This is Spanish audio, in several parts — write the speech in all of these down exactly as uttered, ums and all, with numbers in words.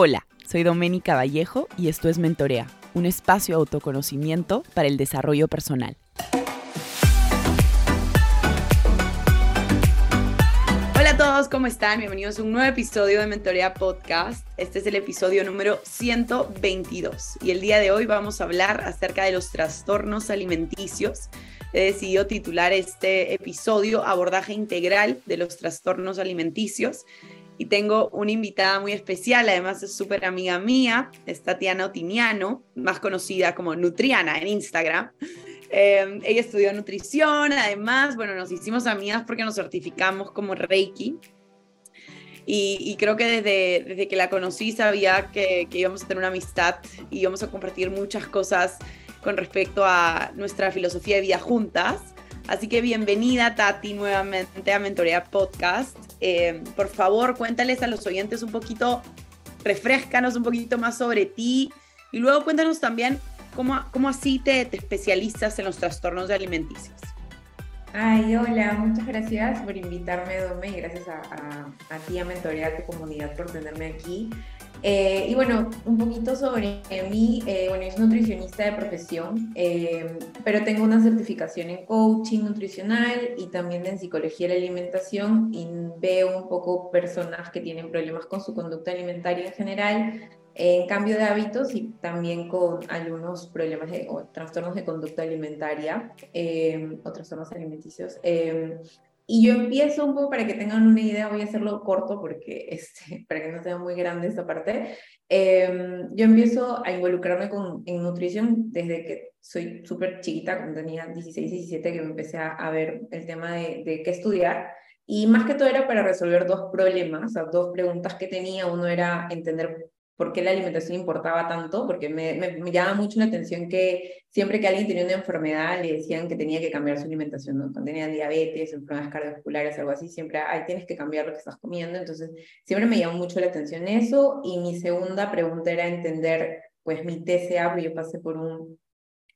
Hola, soy Doménica Vallejo y esto es Mentorea, un espacio de autoconocimiento para el desarrollo personal. Hola a todos, ¿cómo están? Bienvenidos a un nuevo episodio de Mentorea Podcast. Este es el episodio número ciento veintidós y el día de hoy vamos a hablar acerca de los trastornos alimenticios. He decidido titular este episodio Abordaje Integral de los Trastornos Alimenticios y tengo una invitada muy especial, además es súper amiga mía, es Tatiana Otiniano, más conocida como Nutriana en Instagram. Eh, ella estudió nutrición, además, bueno, nos hicimos amigas porque nos certificamos como Reiki y, y creo que desde, desde que la conocí sabía que, que íbamos a tener una amistad y íbamos a compartir muchas cosas con respecto a nuestra filosofía de vida juntas. Así que bienvenida, Tati, nuevamente a Mentorea Podcast. Eh, por favor, cuéntales a los oyentes un poquito, refréscanos un poquito más sobre ti y luego cuéntanos también ¿Cómo, cómo así te, te especializas en los trastornos alimenticios? Ay, hola, muchas gracias por invitarme, Dome, y gracias a, a, a ti, a Mentorea, a tu comunidad por tenerme aquí. Eh, y bueno, un poquito sobre mí, eh, bueno, yo soy nutricionista de profesión, eh, pero tengo una certificación en coaching nutricional y también en psicología de la alimentación, y veo un poco personas que tienen problemas con su conducta alimentaria en general, en cambio de hábitos y también con algunos problemas de, o trastornos de conducta alimentaria eh, o trastornos alimenticios. Eh, y yo empiezo un poco para que tengan una idea, voy a hacerlo corto porque este, para que no sea muy grande esta parte. Eh, yo empiezo a involucrarme con, en nutrición desde que soy súper chiquita, cuando tenía dieciséis, diecisiete, que me empecé a, a ver el tema de, de qué estudiar. Y más que todo era para resolver dos problemas, o sea, dos preguntas que tenía. Uno era entender por qué la alimentación importaba tanto, porque me, me, me llamaba mucho la atención que siempre que alguien tenía una enfermedad le decían que tenía que cambiar su alimentación, ¿no? Cuando tenía diabetes, enfermedades cardiovasculares, algo así, siempre, ay, tienes que cambiar lo que estás comiendo. Entonces, siempre me llamó mucho la atención eso, y mi segunda pregunta era entender, pues, mi T C A, porque yo pasé por un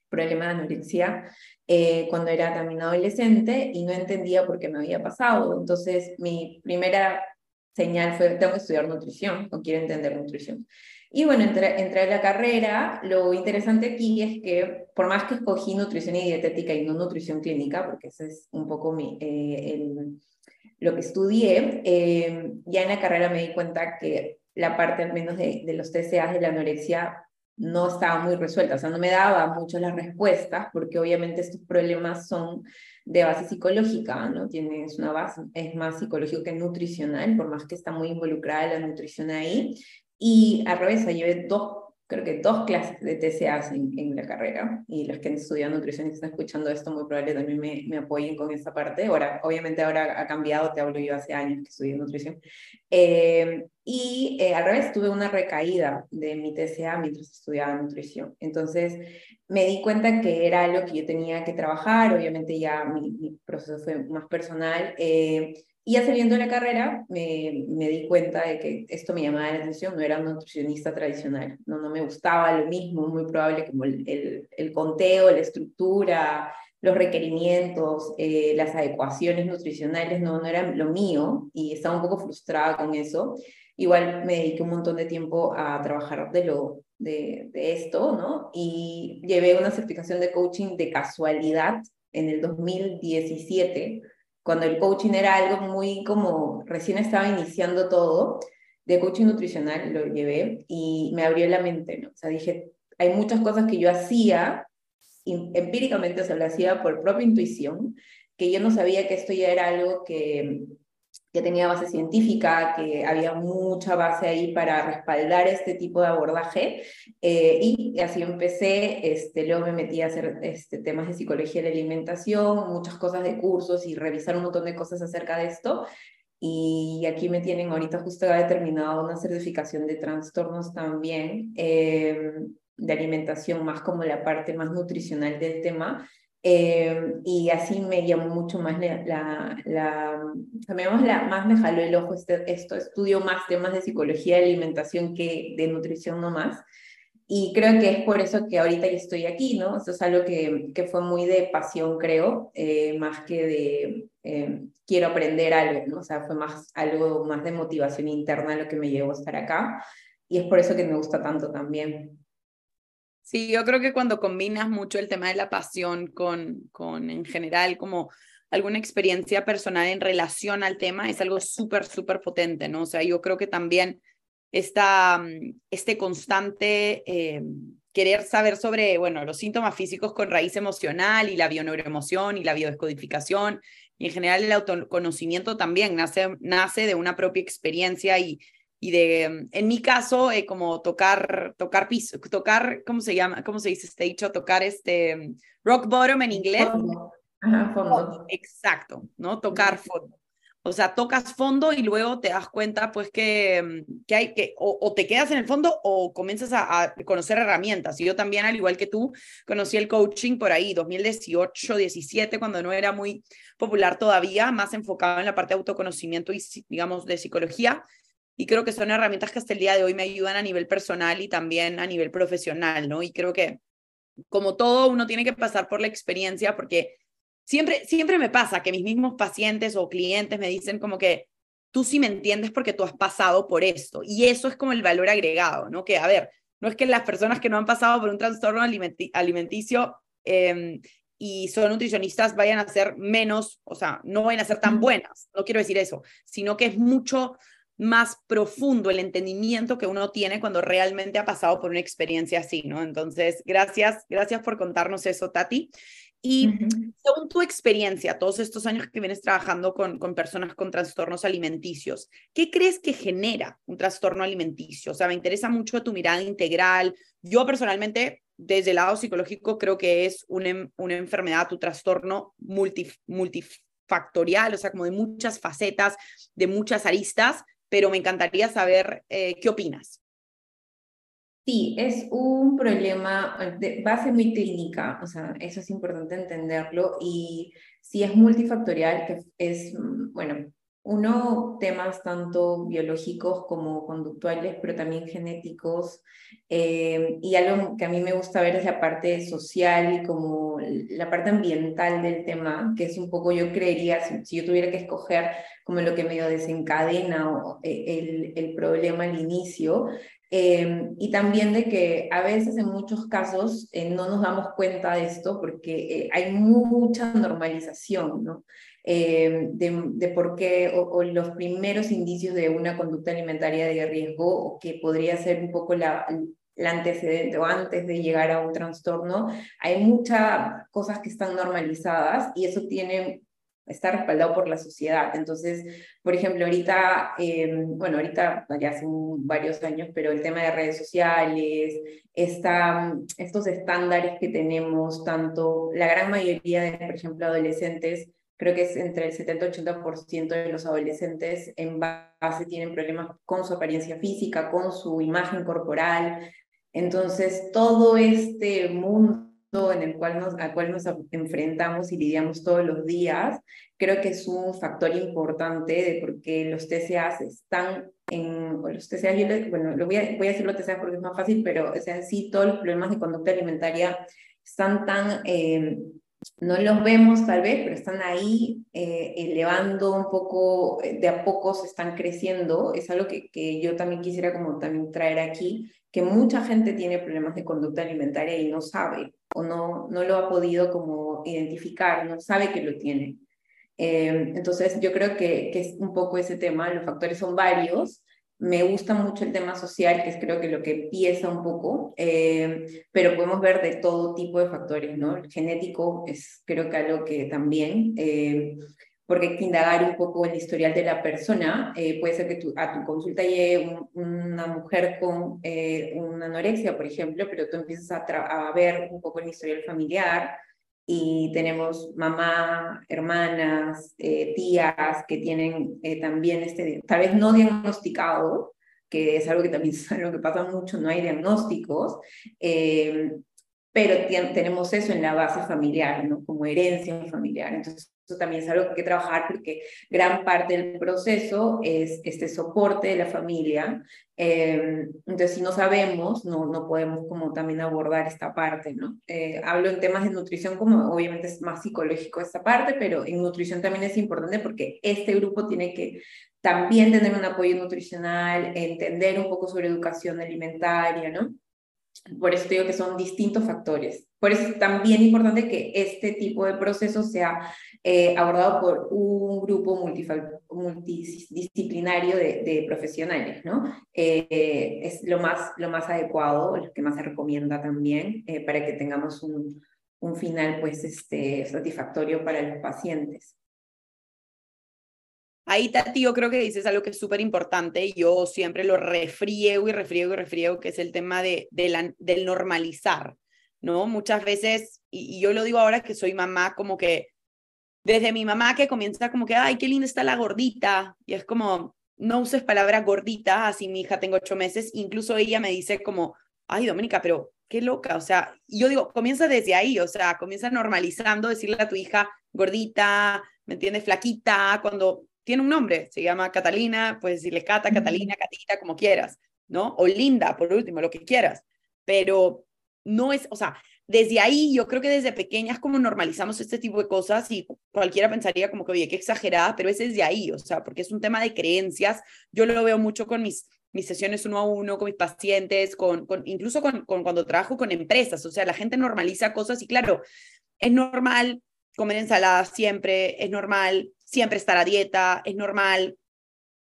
problema de anorexia eh, cuando era también adolescente, y no entendía por qué me había pasado. Entonces, mi primera señal fue, tengo que estudiar nutrición, o quiero entender nutrición. Y bueno, entré, entré a la carrera. Lo interesante aquí es que, por más que escogí nutrición y dietética y no nutrición clínica, porque ese es un poco mi, eh, el, lo que estudié, eh, ya en la carrera me di cuenta que la parte al menos de, de los T C As, de la anorexia, no estaba muy resuelta, o sea, no me daba mucho las respuestas, porque obviamente estos problemas son de base psicológica, ¿no? Tienes una base, es más psicológico que nutricional, por más que está muy involucrada la nutrición ahí. Y al revés, llevé dos, creo que dos clases de T C A en, en la carrera, y los que han estudiado nutrición y que están escuchando esto muy probable también me, me apoyen con esa parte. Ahora, obviamente ahora ha cambiado, te hablo yo hace años que estudié nutrición. Eh, Y eh, al revés, tuve una recaída de mi T C A mientras estudiaba nutrición. Entonces me di cuenta que era algo que yo tenía que trabajar. Obviamente ya mi, mi proceso fue más personal. Eh, y ya saliendo de la carrera me, me di cuenta de que esto me llamaba la atención. No era un nutricionista tradicional. No, no me gustaba lo mismo, muy probable como el, el, el conteo, la estructura, los requerimientos, eh, las adecuaciones nutricionales, no, no eran lo mío, y estaba un poco frustrada con eso. Igual me dediqué un montón de tiempo a trabajar de, lo, de, de esto, ¿no? Y llevé una certificación de coaching de casualidad en el dos mil diecisiete, cuando el coaching era algo muy como, recién estaba iniciando todo, de coaching nutricional lo llevé, y me abrió la mente, ¿no? O sea, dije, hay muchas cosas que yo hacía, empíricamente, o sea, lo hacía por propia intuición, que yo no sabía que esto ya era algo que... que tenía base científica, que había mucha base ahí para respaldar este tipo de abordaje, eh, y así empecé. Este, luego me metí a hacer este, temas de psicología de la alimentación, muchas cosas de cursos y revisar un montón de cosas acerca de esto, y aquí me tienen ahorita, justo he terminado una certificación de trastornos también, eh, de alimentación, más como la parte más nutricional del tema. Eh, y así me llamó mucho más la, la, la, la más me jaló el ojo este, esto, estudio más temas de psicología de alimentación que de nutrición nomás, y creo que es por eso que ahorita ya estoy aquí, ¿no? Eso es algo que, que fue muy de pasión, creo, eh, más que de eh, quiero aprender algo, ¿no? O sea, fue más, algo más de motivación interna lo que me llevó a estar acá. y es por eso que me gusta tanto también. Sí, yo creo que cuando combinas mucho el tema de la pasión con, con en general como alguna experiencia personal en relación al tema, es algo súper, súper potente, ¿no? O sea, yo creo que también esta, este constante eh, querer saber sobre, bueno, los síntomas físicos con raíz emocional y la bioneuroemoción y la biodescodificación, y en general el autoconocimiento también nace, nace de una propia experiencia y y de, en mi caso, eh, como tocar, tocar piso, tocar, ¿cómo se llama? ¿Cómo se dice este dicho? Tocar este, rock bottom en inglés. Fondo. Ajá, fondo. Exacto, ¿no? Tocar fondo. O sea, tocas fondo y luego te das cuenta, pues, que, que hay que, o, o te quedas en el fondo o comienzas a, a conocer herramientas. Y yo también, al igual que tú, conocí el coaching por ahí, dos mil dieciocho, diecisiete, cuando no era muy popular todavía, más enfocado en la parte de autoconocimiento y, digamos, de psicología. Y creo que son herramientas que hasta el día de hoy me ayudan a nivel personal y también a nivel profesional, ¿no? Y creo que, como todo, uno tiene que pasar por la experiencia, porque siempre, siempre me pasa que mis mismos pacientes o clientes me dicen como que tú sí me entiendes porque tú has pasado por esto. Y eso es como el valor agregado, ¿no? Que, a ver, no es que las personas que no han pasado por un trastorno alimenticio eh, y son nutricionistas vayan a ser menos, o sea, no vayan a ser tan buenas. No quiero decir eso, sino que es mucho más profundo el entendimiento que uno tiene cuando realmente ha pasado por una experiencia así, ¿no? Entonces, gracias, gracias por contarnos eso, Tati. Y uh-huh. según tu experiencia, todos estos años que vienes trabajando con, con personas con trastornos alimenticios, ¿qué crees que genera un trastorno alimenticio? O sea, me interesa mucho tu mirada integral. Yo personalmente, desde el lado psicológico, creo que es una, una enfermedad, tu trastorno multif, multifactorial, o sea, como de muchas facetas, de muchas aristas, pero me encantaría saber eh, qué opinas. Sí, es un problema de base muy clínica, o sea, eso es importante entenderlo, y si es multifactorial, que es, bueno, uno, temas tanto biológicos como conductuales, pero también genéticos, eh, y algo que a mí me gusta ver es la parte social y como la parte ambiental del tema, que es un poco, yo creería, si, si yo tuviera que escoger como lo que medio desencadena o, eh, el, el problema al inicio, eh, y también de que a veces en muchos casos eh, no nos damos cuenta de esto porque eh, hay mucha normalización, ¿no? Eh, de, de por qué o, o los primeros indicios de una conducta alimentaria de riesgo, o que podría ser un poco la, la antecedente o antes de llegar a un trastorno, hay muchas cosas que están normalizadas y eso tiene, está respaldado por la sociedad. Entonces, por ejemplo, ahorita, eh, bueno, ahorita ya hace un, varios años, pero el tema de redes sociales, esta, estos estándares que tenemos, tanto la gran mayoría de, por ejemplo, adolescentes, creo que es entre el setenta y ochenta por ciento de los adolescentes en base tienen problemas con su apariencia física, con su imagen corporal. Entonces, todo este mundo en el cual nos, al cual nos enfrentamos y lidiamos todos los días, creo que es un factor importante de por qué los T C As están en... Los T C As, yo les, bueno, lo voy a, voy a decir los T C As porque es más fácil, pero o sea, sí, todos los problemas de conducta alimentaria están tan... Eh, no los vemos tal vez, pero están ahí eh, elevando un poco, de a poco se están creciendo. Es algo que, que yo también quisiera como también traer aquí, que mucha gente tiene problemas de conducta alimentaria y no sabe, o no, no lo ha podido como identificar, no sabe que lo tiene. Eh, entonces yo creo que, que es un poco ese tema, los factores son varios. Me gusta mucho el tema social, que es creo que lo que empieza un poco, eh, pero podemos ver de todo tipo de factores, ¿no? El genético es creo que algo que también, eh, porque hay que indagar un poco el historial de la persona. Eh, puede ser que tu, a tu consulta llegue un, una mujer con eh, una anorexia, por ejemplo, pero tú empiezas a, tra- a ver un poco el historial familiar, y tenemos mamá, hermanas, eh, tías que tienen eh, también este, tal vez no diagnosticado, que es algo que también es algo que pasa mucho, no hay diagnósticos, eh, pero t- tenemos eso en la base familiar, ¿no? Como herencia familiar. Entonces eso también es algo que hay que trabajar, porque gran parte del proceso es este soporte de la familia. Eh, entonces, si no sabemos, no, no podemos como también abordar esta parte, ¿no? Eh, hablo en temas de nutrición, como obviamente es más psicológico esta parte, pero en nutrición también es importante porque este grupo tiene que también tener un apoyo nutricional, entender un poco sobre educación alimentaria, ¿no? Por eso te digo que son distintos factores. Por eso es también importante que este tipo de proceso sea eh, abordado por un grupo multifac- multidisciplinario de, de profesionales, ¿no? Eh, es lo más, lo más adecuado, lo que más se recomienda también, eh, para que tengamos un, un final pues, este, satisfactorio para los pacientes. Ahí, Tati, yo creo que dices algo que es súper importante, y yo siempre lo refriego y refriego y refriego, que es el tema de, de la, del normalizar, ¿no? Muchas veces, y, y yo lo digo ahora que soy mamá, como que desde mi mamá que comienza como que, ay, qué linda está la gordita, y es como, no uses palabra gordita, así mi hija tengo ocho meses, incluso ella me dice como, ay, Doménica, pero qué loca, o sea, y yo digo, comienza desde ahí, o sea, comienza normalizando, decirle a tu hija gordita, ¿me entiendes? Flaquita, cuando... tiene un nombre, se llama Catalina, puedes decirle Cata, Catalina, Catita, como quieras, ¿no? O Linda, por último, lo que quieras. Pero no es, o sea, desde ahí yo creo que desde pequeñas como normalizamos este tipo de cosas y cualquiera pensaría como que, oye, qué exagerada, pero es desde ahí, o sea, porque es un tema de creencias. Yo lo veo mucho con mis, mis sesiones uno a uno, con mis pacientes, con, con, incluso con, con cuando trabajo con empresas, o sea, la gente normaliza cosas y claro, es normal comer ensalada siempre, es normal siempre estar a dieta, es normal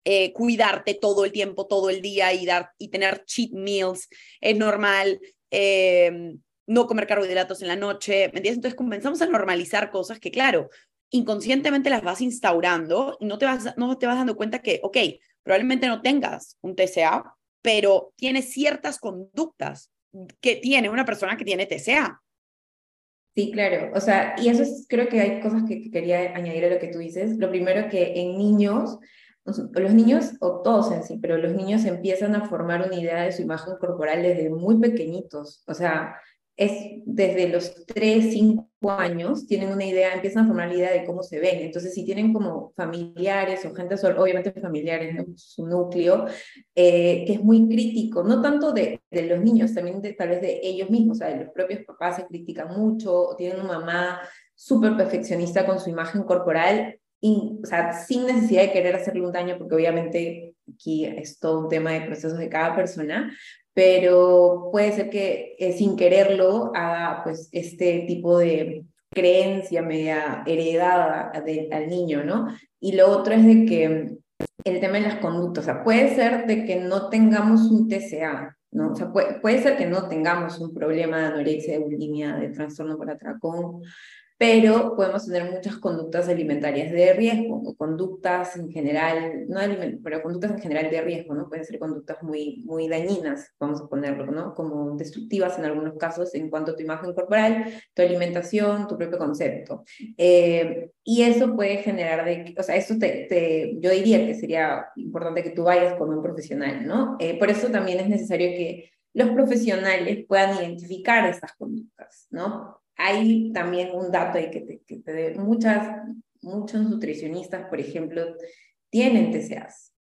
eh, cuidarte todo el tiempo, todo el día y, dar, y tener cheat meals, es normal eh, no comer carbohidratos en la noche, ¿me entiendes? Entonces comenzamos a normalizar cosas que, claro, inconscientemente las vas instaurando y no te vas, no te vas dando cuenta que, ok, probablemente no tengas un T C A, pero tienes ciertas conductas que tiene una persona que tiene T C A. Sí, claro, o sea, y eso es, creo que hay cosas que, que quería añadir a lo que tú dices. Lo primero que en niños, los niños, o todos en sí, pero los niños empiezan a formar una idea de su imagen corporal desde muy pequeñitos, o sea, es desde los tres, cinco años, tienen una idea, empiezan a formar la idea de cómo se ven. Entonces, si tienen como familiares o gente, obviamente familiares, ¿no? Su núcleo, eh, que es muy crítico, no tanto de, de los niños, también de, tal vez de ellos mismos, o sea, de los propios papás se critican mucho, o tienen una mamá súper perfeccionista con su imagen corporal, y, o sea, sin necesidad de querer hacerle un daño, porque obviamente aquí es todo un tema de procesos de cada persona, pero puede ser que eh, sin quererlo haga pues, este tipo de creencia media heredada de, al niño, ¿no? Y lo otro es de que el tema de las conductas, o sea, puede ser de que no tengamos un T C A, ¿no? O sea, puede, puede ser que no tengamos un problema de anorexia, de bulimia, de trastorno por atracón, pero podemos tener muchas conductas alimentarias de riesgo, o conductas en general, no alimentarias, pero conductas en general de riesgo, ¿no? Pueden ser conductas muy, muy dañinas, vamos a ponerlo, ¿no? Como destructivas en algunos casos en cuanto a tu imagen corporal, tu alimentación, tu propio concepto. Eh, y eso puede generar, de, o sea, eso te, te, yo diría que sería importante que tú vayas con un profesional, ¿no? Eh, por eso también es necesario que los profesionales puedan identificar estas conductas, ¿no? Hay también un dato ahí que te, que te de muchas, muchos nutricionistas, por ejemplo, tienen T C As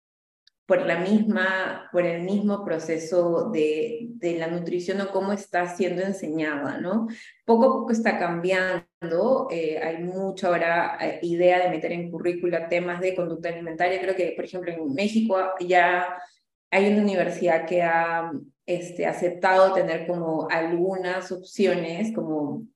por, la misma, por el mismo proceso de, de la nutrición o cómo está siendo enseñada, ¿no? Poco a poco está cambiando, eh, hay mucha ahora idea de meter en currícula temas de conducta alimentaria. Creo que, por ejemplo, en México ya hay una universidad que ha este, aceptado tener como algunas opciones, como...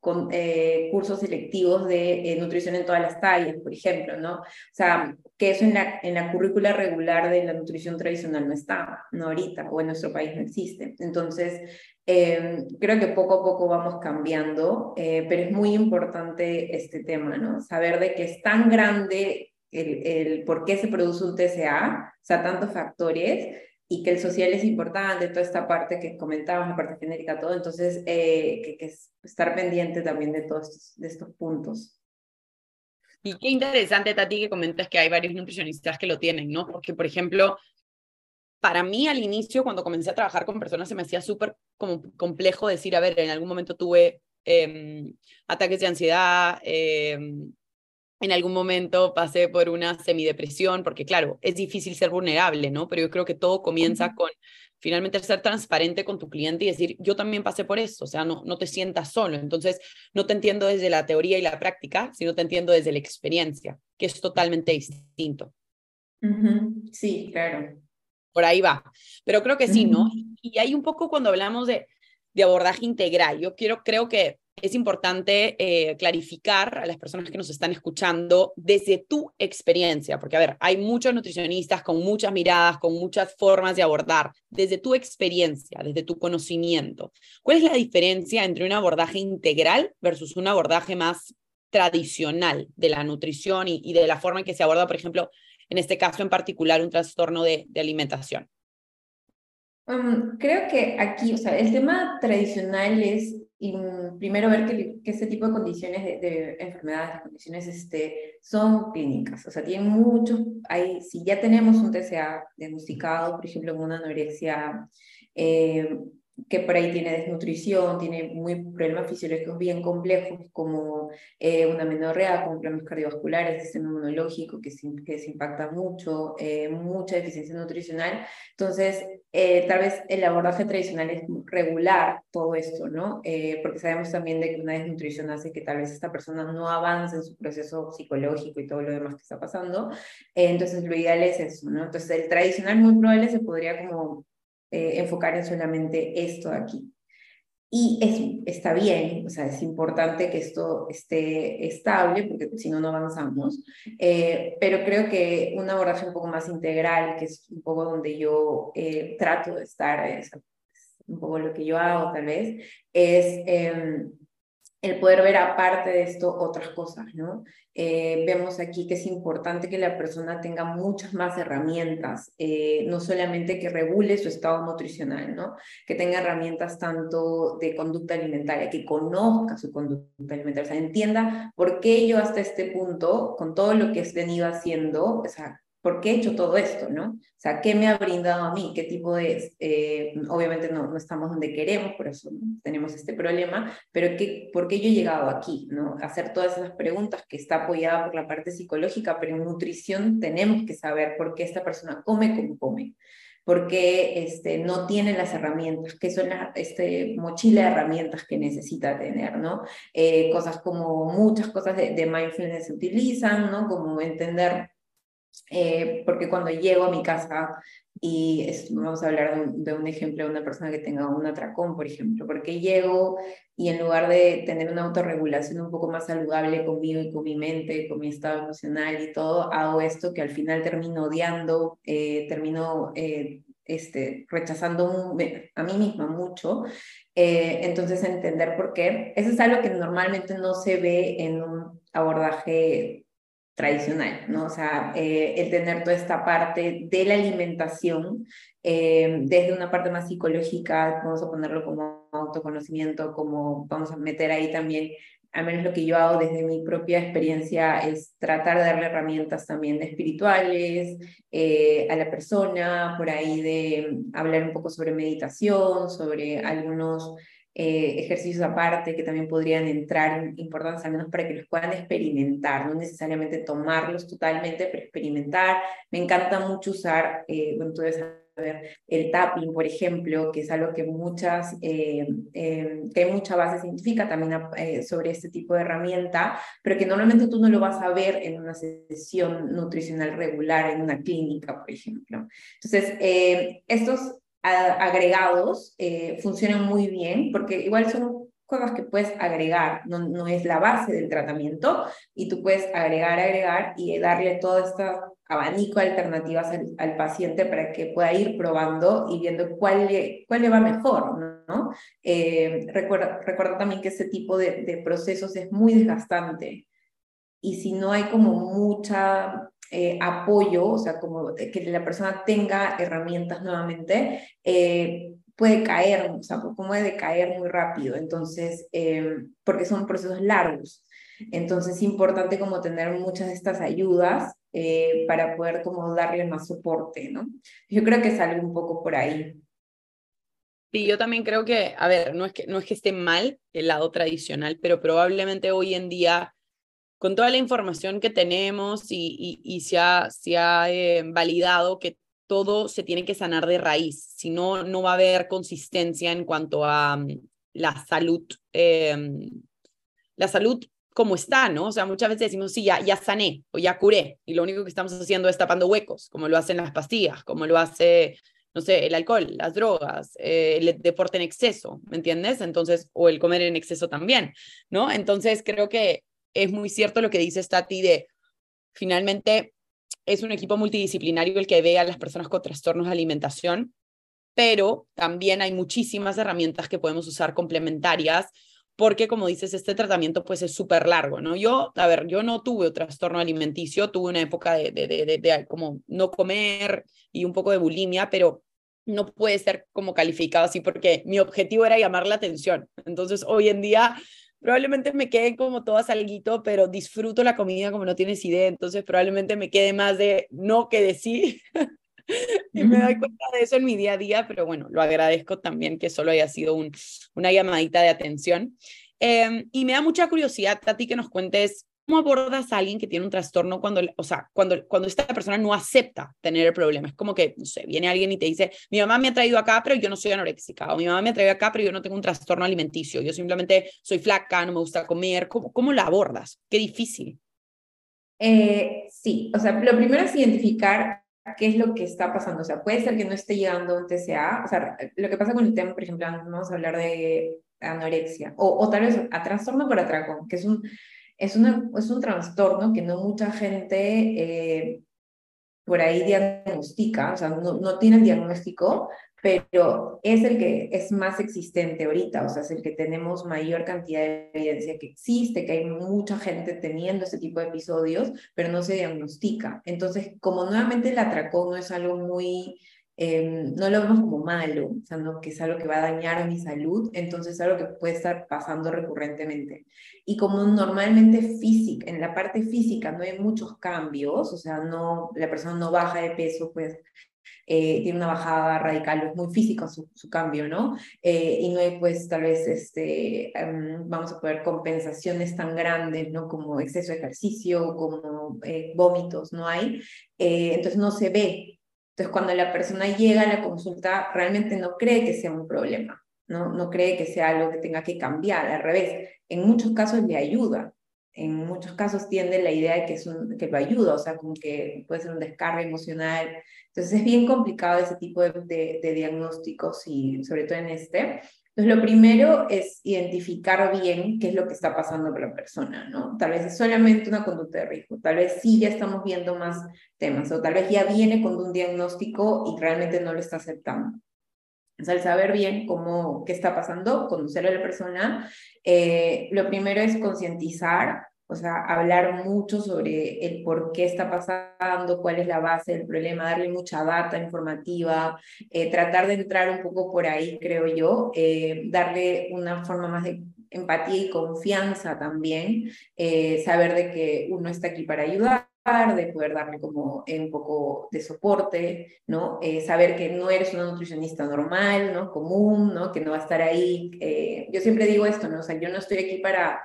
con eh, cursos selectivos de eh, nutrición en todas las tallas, por ejemplo, ¿no? O sea, que eso en la, en la currícula regular de la nutrición tradicional no está, no ahorita, o en nuestro país no existe. Entonces, eh, creo que poco a poco vamos cambiando, eh, pero es muy importante este tema, ¿no? Saber de que es tan grande el, el por qué se produce un T C A, o sea, tantos factores, y que el social es importante, toda esta parte que comentábamos, la parte genérica, todo, entonces eh, que, que estar pendiente también de todos estos, de estos puntos. Y qué interesante, Tati, que comentas que hay varios nutricionistas que lo tienen, ¿no? Porque, por ejemplo, para mí al inicio, cuando comencé a trabajar con personas, se me hacía súper como complejo decir, a ver, en algún momento tuve eh, ataques de ansiedad, eh, en algún momento pasé por una semidepresión, porque claro, es difícil ser vulnerable, ¿no? Pero yo creo que todo comienza con finalmente ser transparente con tu cliente y decir, yo también pasé por eso, o sea, no, no te sientas solo. Entonces, no te entiendo desde la teoría y la práctica, sino te entiendo desde la experiencia, que es totalmente distinto. Uh-huh. Sí, claro. Por ahí va. Pero creo que sí, ¿no? Uh-huh. Y hay un poco cuando hablamos de, de abordaje integral. Yo quiero, creo que es importante eh, clarificar a las personas que nos están escuchando desde tu experiencia, porque, a ver, hay muchos nutricionistas con muchas miradas, con muchas formas de abordar, desde tu experiencia, desde tu conocimiento. ¿Cuál es la diferencia entre un abordaje integral versus un abordaje más tradicional de la nutrición y, y de la forma en que se aborda, por ejemplo, en este caso en particular, un trastorno de, de alimentación? Um, creo que aquí, o sea, el tema tradicional es y primero ver que, que este tipo de condiciones de, de enfermedades, condiciones este, son clínicas, o sea, tienen muchos, hay, si ya tenemos un T C A diagnosticado, por ejemplo, en una anorexia, eh, que por ahí tiene desnutrición, tiene muy problemas fisiológicos bien complejos, como eh, una amenorrea, con problemas cardiovasculares, sistema inmunológico que se, que se impacta mucho, eh, mucha deficiencia nutricional. Entonces, eh, tal vez el abordaje tradicional es regular todo esto, ¿no? Eh, porque sabemos también de que una desnutrición hace que tal vez esta persona no avance en su proceso psicológico y todo lo demás que está pasando. Eh, entonces, lo ideal es eso, ¿no? Entonces, el tradicional muy probable se podría como... Eh, enfocar en solamente esto de aquí. Y es, está bien, o sea, es importante que esto esté estable, porque si no, no avanzamos. Eh, pero creo que un abordaje un poco más integral, que es un poco donde yo eh, trato de estar, es un poco lo que yo hago tal vez, es... Eh, el poder ver aparte de esto otras cosas, ¿no? Eh, vemos aquí que es importante que la persona tenga muchas más herramientas, eh, no solamente que regule su estado nutricional, ¿no? Que tenga herramientas tanto de conducta alimentaria, que conozca su conducta alimentaria, o sea, entienda por qué yo hasta este punto, con todo lo que he venido haciendo, o sea, ¿por qué he hecho todo esto, no? O sea, ¿qué me ha brindado a mí? ¿Qué tipo de...? Eh, obviamente no, no estamos donde queremos, por eso tenemos este problema, pero ¿qué, ¿por qué yo he llegado aquí, no? Hacer todas esas preguntas que está apoyada por la parte psicológica, pero en nutrición tenemos que saber por qué esta persona come como come, por qué este, no tiene las herramientas, qué son la este, mochila de herramientas que necesita tener, ¿no? Eh, cosas como muchas cosas de, de mindfulness se utilizan, ¿no? Como entender... Eh, porque cuando llego a mi casa y es, vamos a hablar de un, de un ejemplo de una persona que tenga un atracón, por ejemplo, porque llego y en lugar de tener una autorregulación un poco más saludable conmigo y con mi mente, con mi estado emocional y todo, hago esto que al final termino odiando, eh, termino eh, este, rechazando un, a mí misma mucho. Eh, entonces entender por qué, eso es algo que normalmente no se ve en un abordaje tradicional, ¿no? O sea, eh, el tener toda esta parte de la alimentación, eh, desde una parte más psicológica, vamos a ponerlo como autoconocimiento, como vamos a meter ahí también, al menos lo que yo hago desde mi propia experiencia es tratar de darle herramientas también de espirituales eh, a la persona, por ahí de hablar un poco sobre meditación, sobre algunos... Eh, ejercicios aparte que también podrían entrar importantes al menos para que los puedan experimentar, no necesariamente tomarlos totalmente, pero experimentar. Me encanta mucho usar, eh, bueno, tú debes saber, el tapping, por ejemplo, que es algo que muchas, eh, eh, que hay mucha base científica también eh, sobre este tipo de herramienta, pero que normalmente tú no lo vas a ver en una sesión nutricional regular, en una clínica, por ejemplo. Entonces, eh, estos agregados eh, funcionan muy bien porque igual son cosas que puedes agregar, no, no es la base del tratamiento y tú puedes agregar, agregar y darle todo este abanico de alternativas al, al paciente para que pueda ir probando y viendo cuál le, cuál le va mejor, ¿no? Eh, recuerda, recuerda también que ese tipo de, de procesos es muy desgastante y si no hay como mucha... Eh, apoyo, o sea, como que la persona tenga herramientas nuevamente, eh, puede caer, o sea, puede caer muy rápido, entonces, eh, porque son procesos largos. Entonces es importante como tener muchas de estas ayudas eh, para poder como darle más soporte, ¿no? Yo creo que sale un poco por ahí. Sí, yo también creo que, a ver, no es que, no es que esté mal el lado tradicional, pero probablemente hoy en día con toda la información que tenemos y, y, y se ha, se ha eh, validado que todo se tiene que sanar de raíz, si no, no va a haber consistencia en cuanto a um, la salud, eh, la salud como está, ¿no? O sea, muchas veces decimos, sí, ya, ya sané o ya curé, y lo único que estamos haciendo es tapando huecos, como lo hacen las pastillas, como lo hace, no sé, el alcohol, las drogas, eh, el deporte en exceso, ¿me entiendes? Entonces, o el comer en exceso también, ¿no? Entonces, creo que es muy cierto lo que dice Tati de, finalmente, es un equipo multidisciplinario el que ve a las personas con trastornos de alimentación, pero también hay muchísimas herramientas que podemos usar complementarias, porque como dices, este tratamiento pues es súper largo, ¿no? Yo, a ver, yo no tuve un trastorno alimenticio, tuve una época de, de, de, de, de como no comer y un poco de bulimia, pero no puede ser como calificado así porque mi objetivo era llamar la atención. Entonces hoy en día probablemente me quede como todas alguito, pero disfruto la comida como no tienes idea, entonces probablemente me quede más de no que de sí. Y me doy cuenta de eso en mi día a día, pero bueno, lo agradezco también que solo haya sido un, una llamadita de atención. Eh, y me da mucha curiosidad, Tati, que nos cuentes cómo abordas a alguien que tiene un trastorno cuando, o sea, cuando, cuando esta persona no acepta tener el problema. Es como que, no sé, viene alguien y te dice, mi mamá me ha traído acá, pero yo no soy anoréxica, o mi mamá me ha traído acá, pero yo no tengo un trastorno alimenticio, yo simplemente soy flaca, no me gusta comer. ¿Cómo, cómo la abordas? Qué difícil. Eh, sí, o sea, lo primero es identificar qué es lo que está pasando. O sea, puede ser que no esté llegando un T C A, o sea, lo que pasa con el tema, por ejemplo, vamos a hablar de anorexia, o, o tal vez a trastorno por atracón, que es un, es una, es un trastorno que no mucha gente eh, por ahí diagnostica, o sea, no, no tiene el diagnóstico, pero es el que es más existente ahorita, o sea, es el que tenemos mayor cantidad de evidencia que existe, que hay mucha gente teniendo este tipo de episodios, pero no se diagnostica. Entonces, como nuevamente el atracón no es algo muy, eh, no lo vemos como malo, o sea, no, que es algo que va a dañar a mi salud, entonces es algo que puede estar pasando recurrentemente. Y como normalmente física, en la parte física no hay muchos cambios, o sea, no, la persona no baja de peso, pues, Eh, tiene una bajada radical, es muy físico su, su cambio, ¿no? Eh, y no hay pues tal vez, este, um, vamos a poder compensaciones tan grandes, ¿no? Como exceso de ejercicio, como eh, vómitos, no hay, eh, entonces no se ve. Entonces cuando la persona llega a la consulta realmente no cree que sea un problema, ¿no? No cree que sea algo que tenga que cambiar, al revés, en muchos casos le ayuda. En muchos casos tiende la idea de que, es un, que lo ayuda, o sea, como que puede ser un descargo emocional. Entonces es bien complicado ese tipo de, de, de diagnósticos, y sobre todo en este. Entonces lo primero es identificar bien qué es lo que está pasando con la persona, ¿no? Tal vez es solamente una conducta de riesgo, tal vez sí ya estamos viendo más temas, o tal vez ya viene con un diagnóstico y realmente no lo está aceptando. O sea, al saber bien cómo, qué está pasando, conocer a la persona, eh, lo primero es concientizar, o sea, hablar mucho sobre el por qué está pasando, cuál es la base del problema, darle mucha data informativa, eh, tratar de entrar un poco por ahí, creo yo, eh, darle una forma más de empatía y confianza también, eh, saber de que uno está aquí para ayudar, de poder darle como un poco de soporte, ¿no? Eh, saber que no eres una nutricionista normal, ¿no? Común, ¿no? Que no va a estar ahí. Eh, yo siempre digo esto, ¿no? O sea, yo no estoy aquí para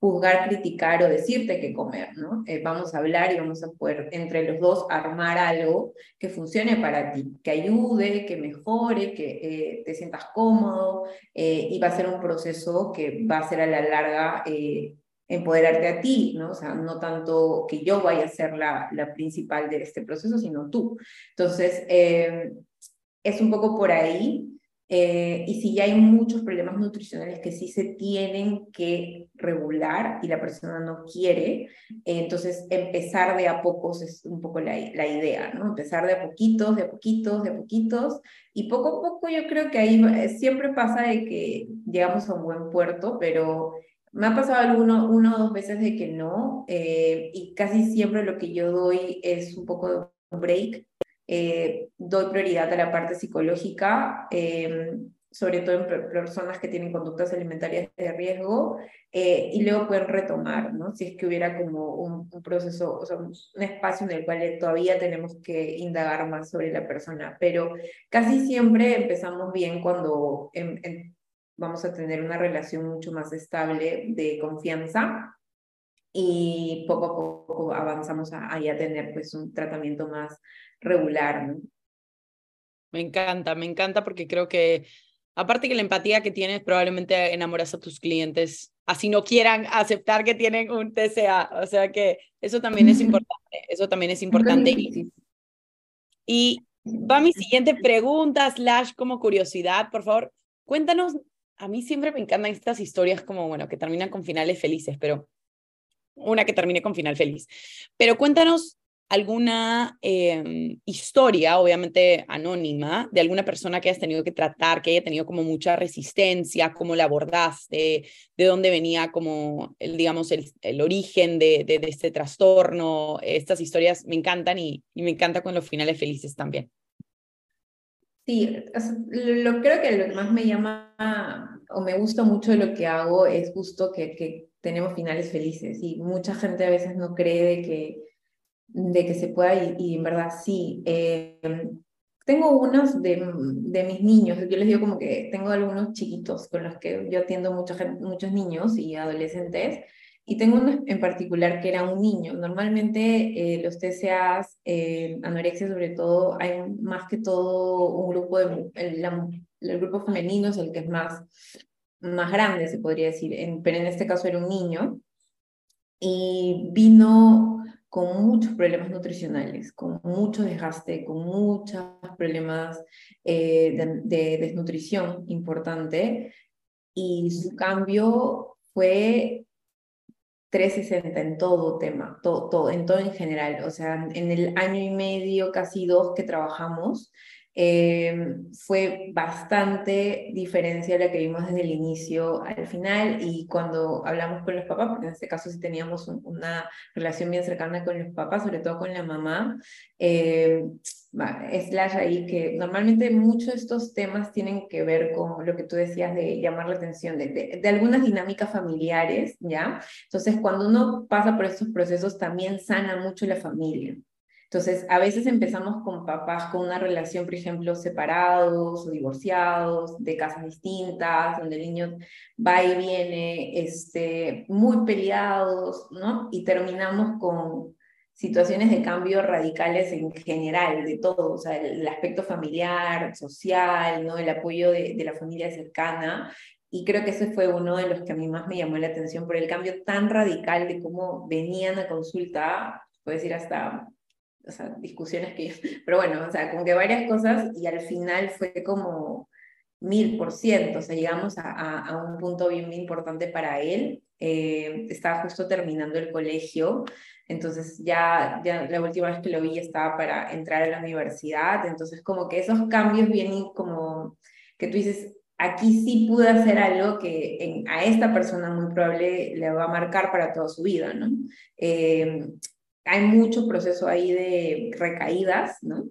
juzgar, criticar o decirte qué comer, ¿no? Eh, vamos a hablar y vamos a poder, entre los dos, armar algo que funcione para ti, que ayude, que mejore, que eh, te sientas cómodo, eh, y va a ser un proceso que va a ser a la larga... Eh, empoderarte a ti, ¿no? O sea, no tanto que yo vaya a ser la, la principal de este proceso, sino tú. Entonces, eh, es un poco por ahí, eh, y si ya hay muchos problemas nutricionales que sí se tienen que regular y la persona no quiere, eh, entonces empezar de a pocos es un poco la, la idea, ¿no? Empezar de a poquitos, de a poquitos, de a poquitos, y poco a poco yo creo que ahí siempre pasa de que llegamos a un buen puerto, pero... Me ha pasado alguno, una o dos veces de que no, eh, y casi siempre lo que yo doy es un poco de un break, eh, doy prioridad a la parte psicológica, eh, sobre todo en personas que tienen conductas alimentarias de riesgo, eh, y luego pueden retomar, ¿no? Si es que hubiera como un, un proceso, o sea, un espacio en el cual todavía tenemos que indagar más sobre la persona, pero casi siempre empezamos bien cuando... En, en, vamos a tener una relación mucho más estable de confianza, y poco a poco avanzamos a, a ya tener pues un tratamiento más regular, ¿no? Me encanta, me encanta porque creo que, aparte que la empatía que tienes, probablemente enamoras a tus clientes así no quieran aceptar que tienen un T C A. O sea que eso también es importante, eso también es importante. Y va mi siguiente pregunta, slash como curiosidad, por favor, cuéntanos, a mí siempre me encantan estas historias como, bueno, que terminan con finales felices, pero una que termine con final feliz. Pero cuéntanos alguna eh, historia, obviamente anónima, de alguna persona que hayas tenido que tratar, que haya tenido como mucha resistencia, cómo la abordaste, de dónde venía como, el, digamos, el, el origen de, de, de este trastorno. Estas historias me encantan y, y me encanta con los finales felices también. Sí, o sea, lo, creo que lo que más me llama o me gusta mucho de lo que hago es justo que, que tenemos finales felices, y mucha gente a veces no cree de que de que se pueda, y, y en verdad sí. Eh, tengo unos de, de mis niños, yo les digo como que tengo algunos chiquitos con los que yo atiendo mucha gente, muchos niños y adolescentes, y tengo uno en particular que era un niño. Normalmente eh, los T C As, eh, anorexia sobre todo, hay más que todo un grupo, de, el, la, el grupo femenino es el que es más, más grande, se podría decir, en, pero en este caso era un niño, y vino con muchos problemas nutricionales, con mucho desgaste, con muchos problemas eh, de, de desnutrición importante, y su cambio fue trescientos sesenta en todo tema, todo, todo, en todo en general. O sea, en el año y medio, casi dos que trabajamos, eh, fue bastante diferencia la que vimos desde el inicio al final, y cuando hablamos con los papás, porque en este caso sí teníamos un, una relación bien cercana con los papás, sobre todo con la mamá, eh, slash ahí que normalmente muchos de estos temas tienen que ver con lo que tú decías de llamar la atención, de, de, de algunas dinámicas familiares, ¿ya? Entonces cuando uno pasa por estos procesos también sana mucho la familia. Entonces, a veces empezamos con papás con una relación, por ejemplo, separados o divorciados, de casas distintas, donde el niño va y viene, este, muy peleados, ¿no? Y terminamos con situaciones de cambio radicales en general, de todo, o sea, el, el aspecto familiar, social, ¿no? El apoyo de, de la familia cercana. Y creo que ese fue uno de los que a mí más me llamó la atención por el cambio tan radical de cómo venían a consulta, puedes ir hasta... o sea, discusiones que yo, pero bueno, o sea, como que varias cosas, y al final fue como mil por ciento, o sea, llegamos a, a, a un punto bien, bien importante para él. Eh, estaba justo terminando el colegio, entonces ya, ya la última vez que lo vi estaba para entrar a la universidad, entonces como que esos cambios vienen como, que tú dices, aquí sí pude hacer algo que en, a esta persona muy probable le va a marcar para toda su vida, ¿no? Eh, hay mucho proceso ahí de recaídas, ¿no?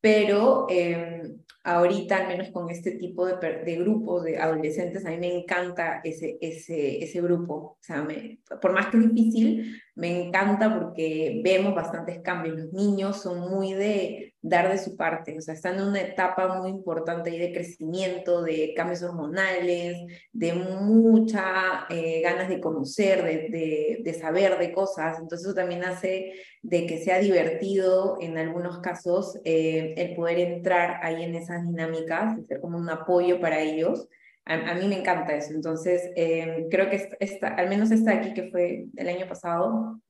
Pero eh, ahorita, al menos con este tipo de, de grupos de adolescentes, a mí me encanta ese, ese, ese grupo. O sea, me, por más que es difícil, me encanta porque vemos bastantes cambios. Los niños son muy de dar de su parte, o sea, están en una etapa muy importante ahí de crecimiento, de cambios hormonales, de mucha eh, ganas de conocer, de, de, de saber de cosas. Entonces eso también hace de que sea divertido en algunos casos eh, el poder entrar ahí en esas dinámicas, ser como un apoyo para ellos. A, a mí me encanta eso. Entonces eh, creo que esta, esta, al menos esta aquí que fue el año pasado,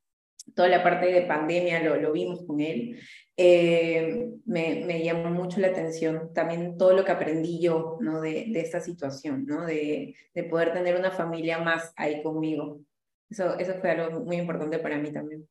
toda la parte de pandemia lo, lo vimos con él, eh, me, me llamó mucho la atención también todo lo que aprendí yo, ¿no? de, de esta situación, ¿no? de, de poder tener una familia más ahí conmigo. Eso, eso fue algo muy importante para mí también.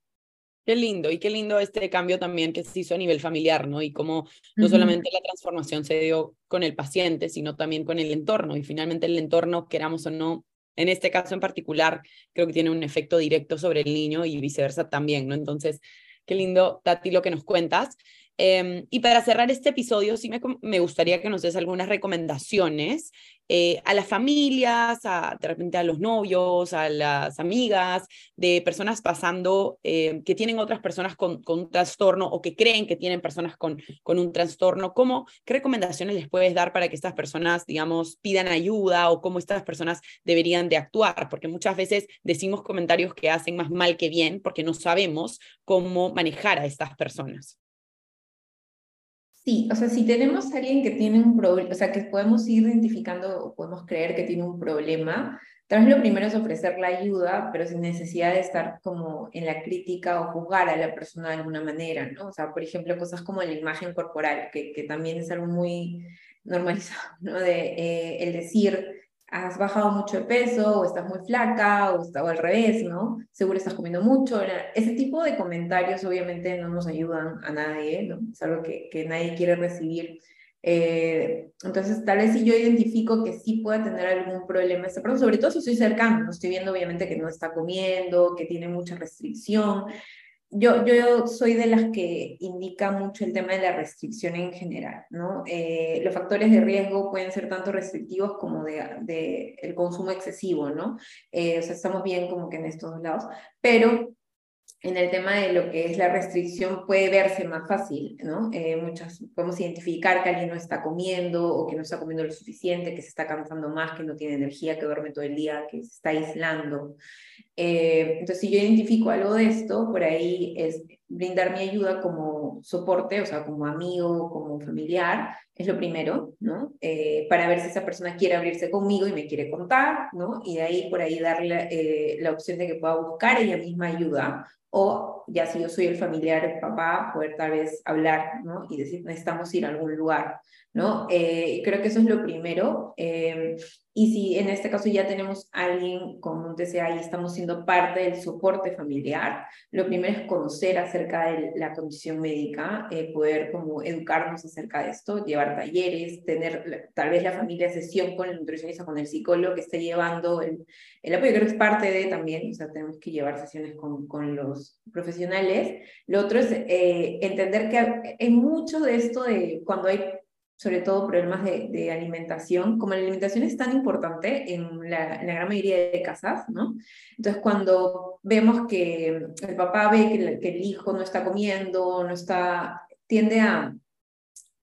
Qué lindo, y qué lindo este cambio también que se hizo a nivel familiar, ¿no? Y cómo no solamente la transformación se dio con el paciente, sino también con el entorno, y finalmente el entorno, queramos o no, en este caso en particular, creo que tiene un efecto directo sobre el niño y viceversa también, ¿no? Entonces, qué lindo, Tati, lo que nos cuentas. Eh, y para cerrar este episodio, sí me, me gustaría que nos des algunas recomendaciones eh, a las familias, a, de repente a los novios, a las amigas, de personas pasando, eh, que tienen otras personas con, con un trastorno o que creen que tienen personas con, con un trastorno. ¿Cómo, qué recomendaciones les puedes dar para que estas personas, digamos, pidan ayuda, o cómo estas personas deberían de actuar? Porque muchas veces decimos comentarios que hacen más mal que bien porque no sabemos cómo manejar a estas personas. Sí, o sea, si tenemos a alguien que tiene un problema, o sea, que podemos ir identificando o podemos creer que tiene un problema, Tal vez lo primero es ofrecer la ayuda, pero sin necesidad de estar como en la crítica o juzgar a la persona de alguna manera, ¿no? O sea, por ejemplo, cosas como la imagen corporal, que, que también es algo muy normalizado, ¿no? De, eh, el decir, has bajado mucho de peso, o estás muy flaca, o, está, o al revés, ¿no? Seguro estás comiendo mucho. Ese tipo de comentarios obviamente no nos ayudan a nadie, ¿no? Es algo que, que nadie quiere recibir. Eh, entonces tal vez si yo identifico que sí pueda tener algún problema esta persona, sobre todo si estoy cercano, no estoy viendo obviamente que no está comiendo, que tiene mucha restricción. Yo, yo soy de las que indica mucho el tema de la restricción en general, ¿no? Eh, los factores de riesgo pueden ser tanto restrictivos como de, de el consumo excesivo, ¿no? Eh, o sea, estamos bien como que en estos dos lados, pero en el tema de lo que es la restricción puede verse más fácil, ¿no? Eh, muchas, podemos identificar que alguien no está comiendo o que no está comiendo lo suficiente, que se está cansando más, que no tiene energía, que duerme todo el día, que se está aislando. Eh, entonces, si yo identifico algo de esto, por ahí es brindar mi ayuda como soporte, o sea, como amigo, como familiar, es lo primero, ¿no? Eh, para ver si esa persona quiere abrirse conmigo y me quiere contar, ¿no? Y de ahí, por ahí, darle eh, la opción de que pueda buscar ella misma ayuda. O ya si yo soy el familiar, el papá, poder tal vez hablar, ¿no? Y decir, necesitamos ir a algún lugar, ¿no? Eh, creo que eso es lo primero. Eh, y si en este caso ya tenemos a alguien con un T C A y estamos siendo parte del soporte familiar, lo primero es conocer acerca de la condición médica, eh, poder como educarnos acerca de esto, llevar talleres, tener tal vez la familia sesión con el nutricionista, con el psicólogo que esté llevando el, el apoyo, creo que es parte de también, o sea, tenemos que llevar sesiones con, con los profesionales. Lo otro es eh, entender que en mucho de esto de cuando hay sobre todo problemas de, de alimentación, como la alimentación es tan importante en la, en la gran mayoría de casas, ¿no? Entonces cuando vemos que el papá ve que el, que el hijo no está comiendo, no está, tiende a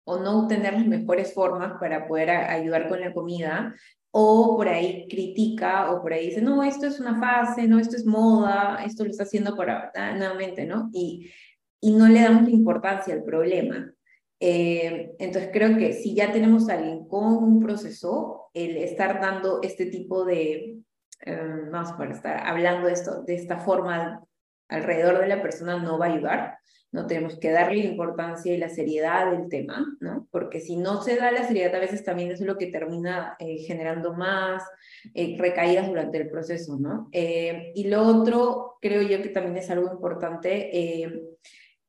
o no obtener las mejores formas para poder a, ayudar con la comida, o por ahí critica, o por ahí dice, no, esto es una fase, no, esto es moda, esto lo está haciendo por ahora, ah, nuevamente, ¿no? Y, y no le damos importancia al problema. Eh, entonces creo que si ya tenemos a alguien con un proceso, el estar dando este tipo de, eh, vamos a estar hablando de esto, de esta forma alrededor de la persona no va a ayudar, ¿no? Tenemos que darle la importancia y la seriedad del tema, ¿no? Porque si no se da la seriedad, a veces también eso es lo que termina eh, generando más eh, recaídas durante el proceso, ¿no? Eh, y lo otro, creo yo que también es algo importante, eh,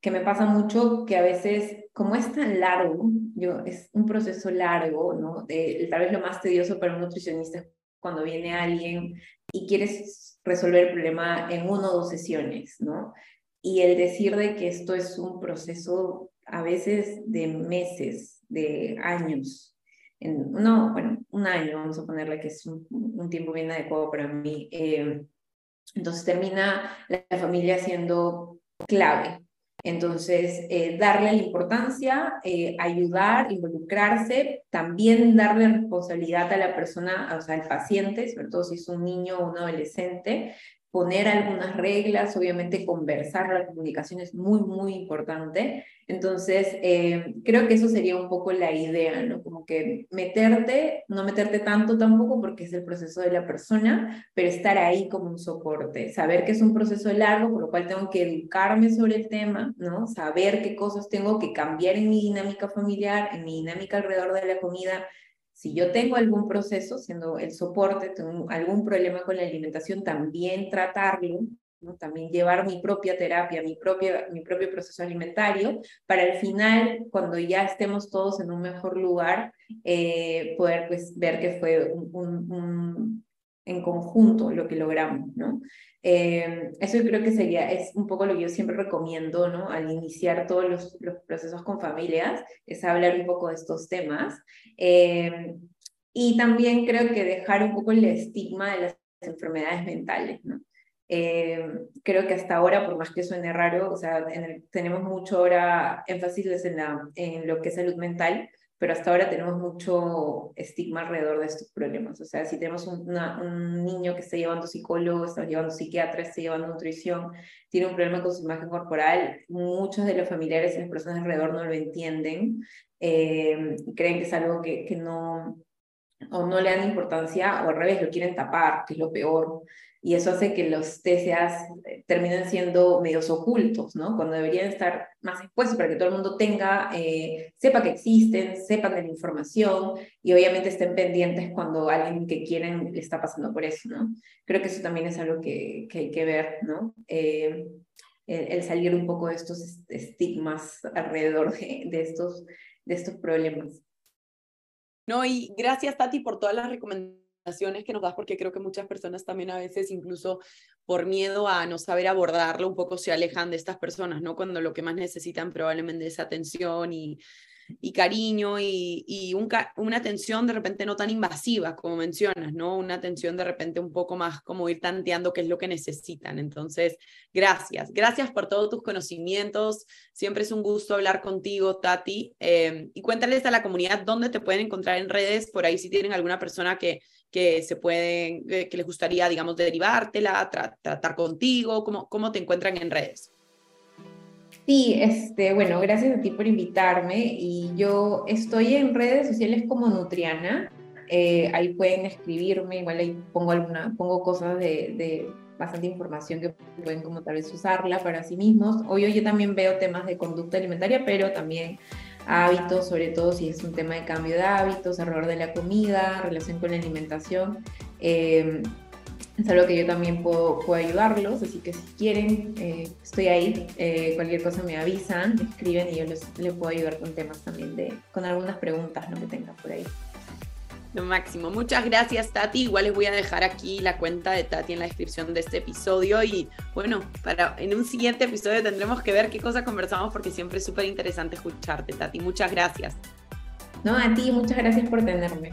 que me pasa mucho, que a veces, como es tan largo, yo, es un proceso largo, ¿no? De, tal vez lo más tedioso para un nutricionista es cuando viene alguien y quieres resolver el problema en una o dos sesiones, ¿no? Y el decir de que esto es un proceso a veces de meses, de años, en, no, bueno, un año, vamos a ponerle que es un, un tiempo bien adecuado para mí. Eh, entonces termina la, la familia siendo clave. Entonces, eh, darle la importancia, eh, ayudar, involucrarse, también darle responsabilidad a la persona, o sea, al paciente, sobre todo si es un niño o un adolescente, poner algunas reglas, obviamente conversar, la comunicación es muy, muy importante. Entonces, eh, creo que eso sería un poco la idea, ¿no? Como que meterte, no meterte tanto tampoco porque es el proceso de la persona, pero estar ahí como un soporte, saber que es un proceso largo, por lo cual tengo que educarme sobre el tema, ¿no? Saber qué cosas tengo que cambiar en mi dinámica familiar, en mi dinámica alrededor de la comida. Si yo tengo algún proceso, siendo el soporte, tengo algún problema con la alimentación, también tratarlo, ¿no? También llevar mi propia terapia, mi, propia, mi propio proceso alimentario, para al final, cuando ya estemos todos en un mejor lugar, eh, poder pues, ver que fue un, un, un, en conjunto lo que logramos, ¿no? Eh, eso creo que sería, es un poco lo que yo siempre recomiendo, ¿no? Al iniciar todos los, los procesos con familias, es hablar un poco de estos temas. Eh, y también creo que dejar un poco el estigma de las enfermedades mentales, ¿no? Eh, creo que hasta ahora, por más que suene raro, o sea, en el, tenemos mucho ahora énfasis en, la, en lo que es salud mental, pero hasta ahora tenemos mucho estigma alrededor de estos problemas. O sea, si tenemos un, una, un niño que está llevando psicólogo, está llevando psiquiatra, está llevando nutrición, tiene un problema con su imagen corporal, muchos de los familiares y las personas alrededor no lo entienden, eh, creen que es algo que, que no... o no le dan importancia, o al revés, lo quieren tapar, que es lo peor, y eso hace que los T C As terminen siendo medios ocultos, ¿no? Cuando deberían estar más expuestos para que todo el mundo tenga, eh, sepa que existen, sepan de la información, y obviamente estén pendientes cuando alguien que quieren le está pasando por eso, ¿no? Creo que eso también es algo que, que hay que ver, ¿no? Eh, el, el salir un poco de estos estigmas alrededor de, de, estos, de estos problemas. No, y gracias, Tati, por todas las recomendaciones que nos das, porque creo que muchas personas también a veces, incluso por miedo a no saber abordarlo, un poco se alejan de estas personas, ¿no? Cuando lo que más necesitan probablemente es atención y, y cariño, y, y un, una atención de repente no tan invasiva, como mencionas, ¿no? Una atención de repente un poco más como ir tanteando qué es lo que necesitan. Entonces, gracias. Gracias por todos tus conocimientos. Siempre es un gusto hablar contigo, Tati. Eh, y cuéntales a la comunidad dónde te pueden encontrar en redes, por ahí si tienen alguna persona que, que, se pueden, que les gustaría, digamos, derivártela, tra tratar contigo, cómo, cómo te encuentran en redes. Sí, este, bueno, gracias a ti por invitarme, y yo estoy en redes sociales como Nutriana, eh, ahí pueden escribirme, igual ahí pongo, alguna, pongo cosas de, de bastante información que pueden como tal vez usarla para sí mismos. Obvio, yo también veo temas de conducta alimentaria, pero también hábitos, sobre todo si es un tema de cambio de hábitos, error de la comida, relación con la alimentación, eh, es algo que yo también puedo, puedo ayudarlos, así que si quieren, eh, estoy ahí, eh, cualquier cosa me avisan, me escriben y yo les, les puedo ayudar con temas también, de, con algunas preguntas, ¿no?, que tengan por ahí. Lo máximo. Muchas gracias, Tati. Igual les voy a dejar aquí la cuenta de Tati en la descripción de este episodio, y bueno, para, en un siguiente episodio tendremos que ver qué cosa conversamos, porque siempre es súper interesante escucharte, Tati. Muchas gracias. No, a ti, muchas gracias por tenerme.